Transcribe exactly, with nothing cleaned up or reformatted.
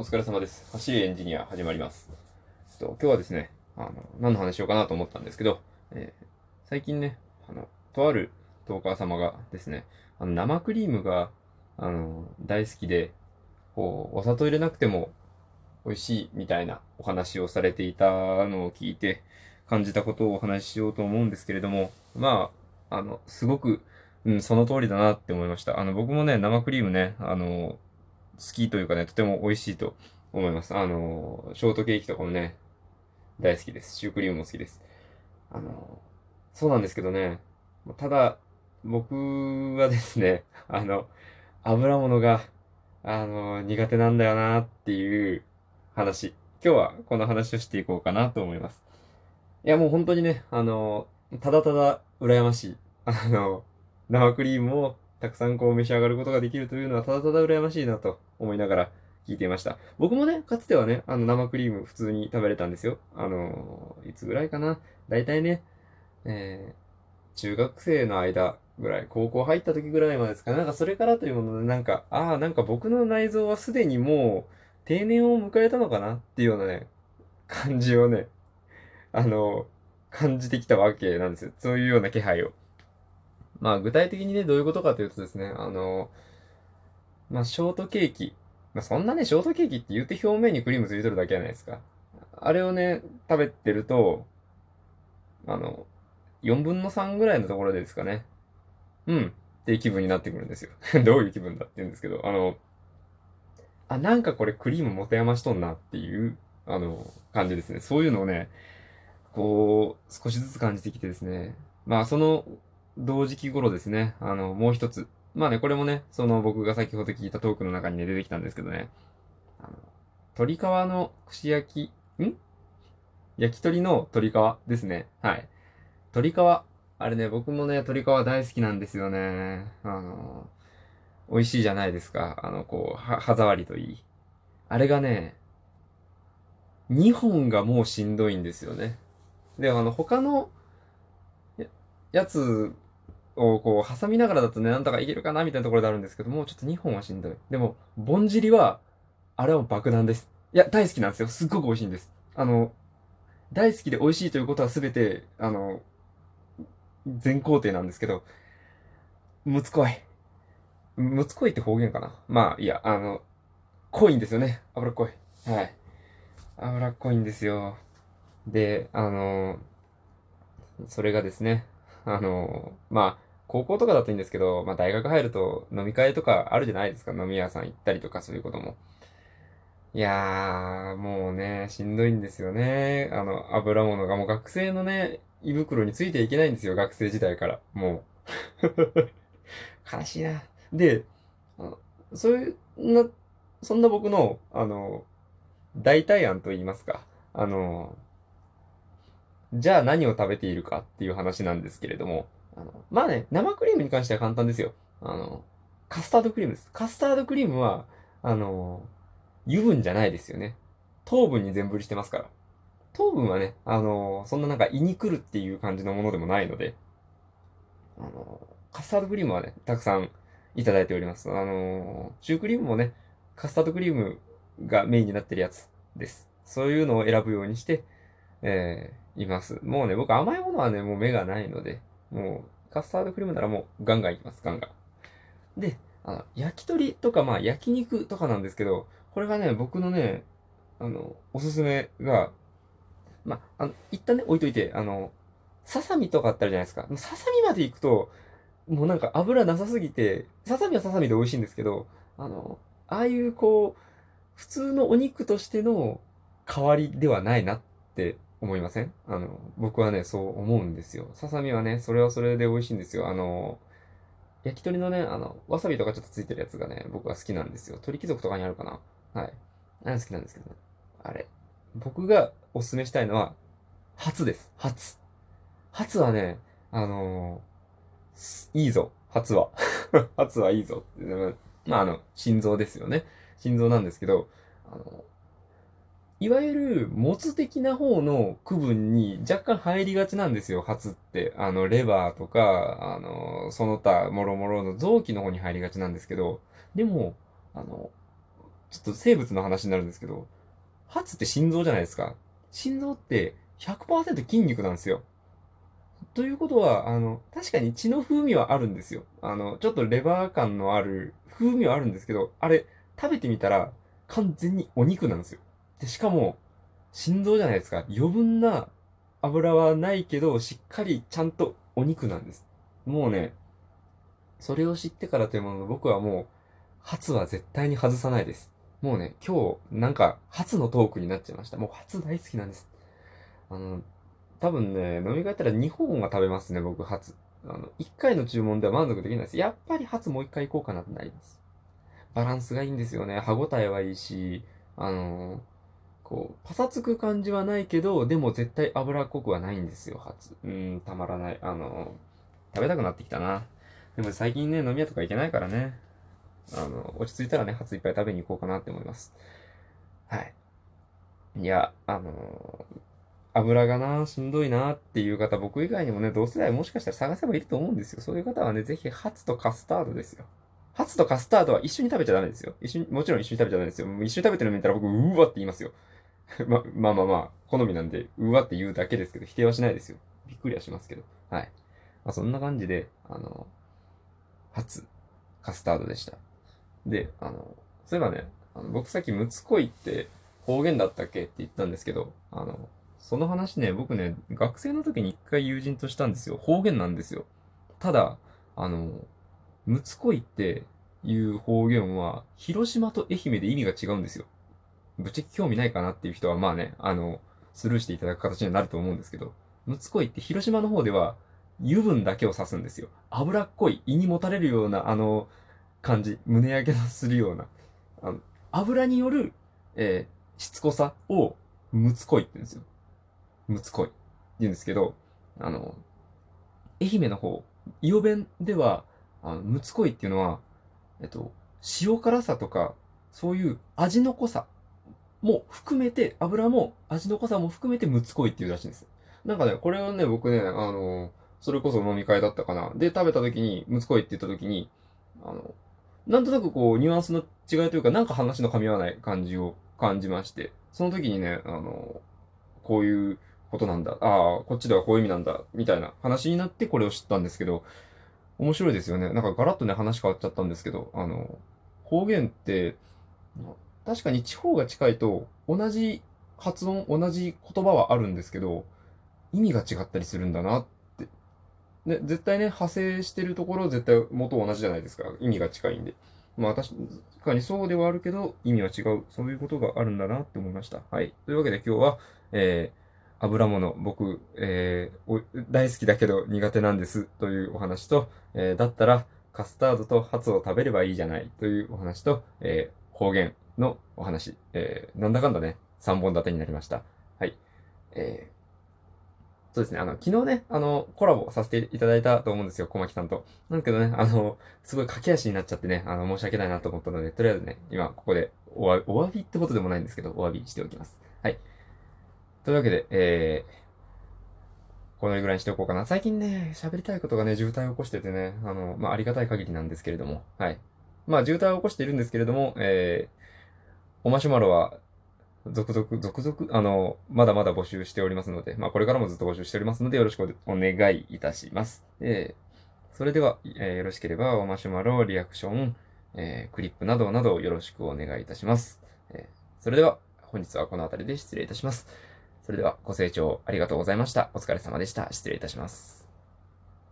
お疲れ様です。走りエンジニア始まります。えっと、今日はですね、あの、何の話しようかなと思ったんですけど、えー、最近ね、あの、とあるトーカー様がですね、あの生クリームが、あの、大好きで、こう、お砂糖入れなくても美味しいみたいなお話をされていたのを聞いて、感じたことをお話ししようと思うんですけれども、まあ、あの、すごく、うん、その通りだなって思いました。あの、僕もね、生クリームね、あの、好きというかね、とても美味しいと思います。あの、ショートケーキとかもね、大好きです。シュークリームも好きです。あの、そうなんですけどね、ただ、僕はですね、あの、油物が、あの、苦手なんだよなっていう話。今日はこの話をしていこうかなと思います。いや、もう本当にね、あの、ただただ羨ましい。あの、生クリームをたくさんこう召し上がることができるというのはただただ羨ましいなと思いながら聞いていました。僕もね、かつてはね、あの生クリーム普通に食べれたんですよ。あのー、いつぐらいかな。だいたいね、えー、中学生の間ぐらい、高校入った時ぐらいまでですかね。なんかそれからというもので、なんか、ああ、なんか僕の内臓はすでにもう定年を迎えたのかなっていうようなね、感じをね、あのー、感じてきたわけなんですよ。そういうような気配を。まあ具体的にね、どういうことかというとですね、あの、まあショートケーキ。まあそんなね、ショートケーキって言って表面にクリームついてるだけじゃないですか。あれをね、食べてると、あの、よんぶんのさんぐらいのところでですかね。うん。っていう気分になってくるんですよ。どういう気分だって言うんですけど、あの、あ、なんかこれクリーム持て余しとんなっていう、あの、感じですね。そういうのをね、こう、少しずつ感じてきてですね。まあその、同時期頃ですね。あの、もう一つ。まあね、これもね、その僕が先ほど聞いたトークの中にね、出てきたんですけどね。あの、鶏皮の串焼き、ん焼き鳥の鶏皮ですね。はい。鶏皮。あれね、僕もね、鶏皮大好きなんですよね。あの、美味しいじゃないですか。あの、こう、は、歯触りといい。あれがね、にほんがもうしんどいんですよね。で、あの、他の、やつをこう挟みながらだとね、なんとかいけるかなみたいなところであるんですけども、ちょっとにほんはしんどい。でも、ぼんじりは、あれは爆弾です。いや、大好きなんですよ。すっごく美味しいんです。あの、大好きで美味しいということはすべて、あの、全工程なんですけど、むつこい。むつこいって方言かな。まあ、いや、あの、濃いんですよね。脂っこい。はい。脂っこいんですよ。で、あの、それがですね、あの、まあ、高校とかだといいんですけど、まあ、大学入ると飲み会とかあるじゃないですか。飲み屋さん行ったりとかそういうことも。いやー、もうね、しんどいんですよね。あの、油物がもう学生のね、胃袋についていけないんですよ。学生時代から。もう。悲しいな。で、あのそういう、な、そんな僕の、あの、代替案と言いますか。あの、じゃあ何を食べているかっていう話なんですけれども、あのまあね、生クリームに関しては簡単ですよ。あの、カスタードクリームです。カスタードクリームは、あの、油分じゃないですよね。糖分に全振りしてますから。糖分はね、あの、そんななんか胃に来るっていう感じのものでもないので、あの、カスタードクリームはね、たくさんいただいております。あの、シュークリームもね、カスタードクリームがメインになってるやつです。そういうのを選ぶようにして、えー、います。もうね、僕甘いものはね、もう目がないので、もうカスタードクリームならもうガンガンいきます、ガンガン。で、あの焼き鳥とかまあ焼肉とかなんですけど、これがね、僕のね、あの、おすすめが、まあ、あの、一旦ね、置いといて、あの、ささみとかあったらじゃないですか。ささみまで行くと、もうなんか油なさすぎて、ささみはささみで美味しいんですけど、あの、ああいうこう、普通のお肉としての代わりではないなって、思いません？あの、僕はね、そう思うんですよ。ささみはね、それはそれで美味しいんですよ。あの、焼き鳥のね、あの、わさびとかちょっとついてるやつがね、僕は好きなんですよ。鳥貴族とかにあるかな？はい。あれ好きなんですけどね。あれ。僕がおすすめしたいのは、ハツです。ハツ。ハツはね、あの、いいぞ。ハツは。ハツはいいぞ。まあ、あの、心臓ですよね。心臓なんですけど、あの、いわゆる、もつ的な方の区分に若干入りがちなんですよ、ハツって。あの、レバーとか、あの、その他、もろもろの臓器の方に入りがちなんですけど、でも、あの、ちょっと生物の話になるんですけど、ハツって心臓じゃないですか。心臓って ひゃくパーセント 筋肉なんですよ。ということは、あの、確かに血の風味はあるんですよ。あの、ちょっとレバー感のある風味はあるんですけど、あれ、食べてみたら完全にお肉なんですよ。で、しかも、心臓じゃないですか。余分な油はないけど、しっかりちゃんとお肉なんです。もうね、それを知ってからというもの、僕はもう、ハツは絶対に外さないです。もうね、今日、なんか、ハツのトークになっちゃいました。もうハツ大好きなんです。あの、多分ね、飲み会ったらにほんは食べますね、僕、ハツ。あの、いっかいの注文では満足できないです。やっぱりハツもういっかい行こうかなってなります。バランスがいいんですよね。歯ごたえはいいし、あの、こう、パサつく感じはないけど、でも絶対脂っこくはないんですよ、ハツ。うーん、たまらない。あの、食べたくなってきたな。でも最近ね、飲み屋とか行けないからね。あの、落ち着いたらね、ハツいっぱい食べに行こうかなって思います。はい。いや、あのー、油がな、しんどいなっていう方、僕以外にもね、同世代もしかしたら探せばいいと思うんですよ。そういう方はね、ぜひ、ハツとカスタードですよ。ハツとカスタードは一緒に食べちゃダメですよ。一緒に、もちろん一緒に食べちゃダメですよ。もう一緒に食べてるの見たら僕、うーわって言いますよ。ま、まあまあまあ、好みなんで、うーわって言うだけですけど、否定はしないですよ。びっくりはしますけど。はい。まあそんな感じで、あの、ハツ、カスタードでした。で、あの、そういえばね、あの僕さっき、むつこいって方言だったっけって言ったんですけど、あの、その話ね、僕ね、学生の時に一回友人としたんですよ。方言なんですよ。ただ、あの、むつこいっていう方言は、広島と愛媛で意味が違うんですよ。ぶっちゃけ興味ないかなっていう人は、まあね、あの、スルーしていただく形になると思うんですけど、むつこいって広島の方では、油分だけを指すんですよ。脂っこい、胃にもたれるような、あの、感じ、胸焼けのするような、あの、油による、えー、しつこさを、むつこいって言うんですよ。むつこいって言うんですけど、あの、愛媛の方、伊予弁では、あの、むつこいっていうのは、えっと、塩辛さとか、そういう味の濃さも含めて、油も味の濃さも含めてむつこいっていうらしいんです。なんかね、これはね、僕ね、あの、それこそ飲み会だったかな。で、食べた時に、むつこいって言った時に、あの、なんとなくこう、ニュアンスの違いというか、なんか話の噛み合わない感じを感じまして、その時にね、あの、こういうことなんだ、ああ、こっちではこういう意味なんだ、みたいな話になってこれを知ったんですけど、面白いですよね。なんかガラッとね、話変わっちゃったんですけど、あの、方言って、確かに地方が近いと、同じ発音、同じ言葉はあるんですけど、意味が違ったりするんだなって、で、絶対ね、派生してるところ絶対元同じじゃないですか。意味が近いんで。まあ確かにそうではあるけど、意味は違う。そういうことがあるんだなって思いました。はい。というわけで今日は、えー、油物、僕、えー、大好きだけど苦手なんですというお話と、えー、だったらカスタードとハツを食べればいいじゃないというお話と、えー、方言のお話、えー、なんだかんだね、さんぼん立てになりました。はい。えーそうですね。あの、昨日ね、あの、コラボさせていただいたと思うんですよ、小牧さんと。なんですけどね、あの、すごい駆け足になっちゃってね、あの、申し訳ないなと思ったので、とりあえずね、今、ここでおわ、お詫びってことでもないんですけど、お詫びしておきます。はい。というわけで、えー、このぐらいにしておこうかな。最近ね、喋りたいことがね、渋滞を起こしててね、あの、まあ、ありがたい限りなんですけれども、はい。まあ、渋滞を起こしているんですけれども、えー、おマシュマロは、続々、続々、あの、まだまだ募集しておりますので、まあ、これからもずっと募集しておりますので、よろしくお願いいたします。えー、それでは、えー、よろしければ、おマシュマロ、リアクション、えー、クリップなどなどよろしくお願いいたします。えー、それでは、本日はこの辺りで失礼いたします。それでは、ご清聴ありがとうございました。お疲れ様でした。失礼いたします。